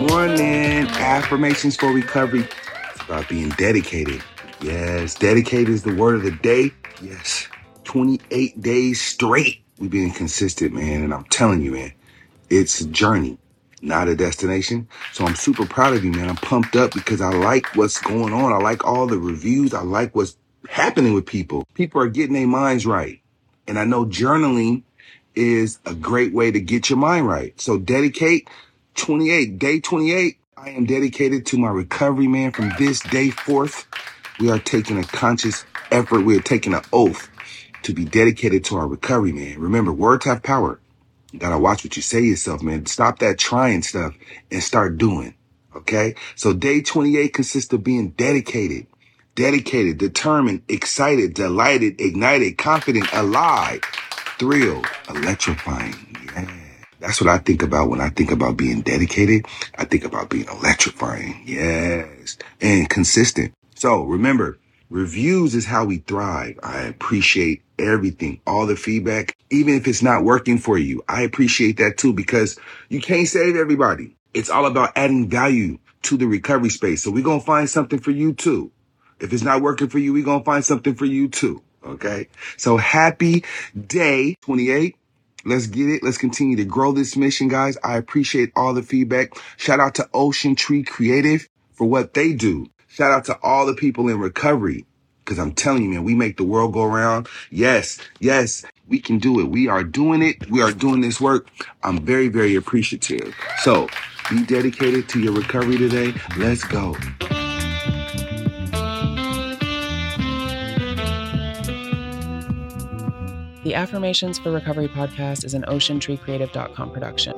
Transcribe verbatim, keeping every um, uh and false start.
Morning, Affirmations for Recovery. It's about being dedicated. Yes, dedicated is the word of the day. Yes, twenty-eight days straight. We've been consistent, man. And I'm telling you, man, it's a journey, not a destination. So I'm super proud of you, man. I'm pumped up because I like what's going on. I like all the reviews. I like what's happening with people. People are getting their minds right. And I know journaling is a great way to get your mind right. So dedicate twenty-eight, day twenty-eight. I am dedicated to my recovery, man. From this day forth, we are taking a conscious effort. We are taking an oath to be dedicated to our recovery, man. Remember, words have power. You gotta watch what you say to yourself, man. Stop that trying stuff and start doing, okay? So day twenty-eight consists of being dedicated, dedicated, determined, excited, delighted, ignited, confident, alive, thrilled, electrifying. Yeah. That's what I think about when I think about being dedicated. I think about being electrifying, yes, and consistent. So remember, reviews is how we thrive. I appreciate everything, all the feedback, even if it's not working for you. I appreciate that too, because you can't save everybody. It's all about adding value to the recovery space. So we're going to find something for you too. If it's not working for you, we're going to find something for you too. Okay. So happy day twenty-eight. Let's get it. Let's continue to grow this mission, guys. I appreciate all the feedback. Shout out to OceanTree Creative for what they do. Shout out to all the people in recovery, because I'm telling you, man, we make the world go around. Yes, yes, we can do it. We are doing it. We are doing this work. I'm very, very appreciative. So be dedicated to your recovery today. Let's go. The Affirmations for Recovery podcast is an ocean tree creative dot com production.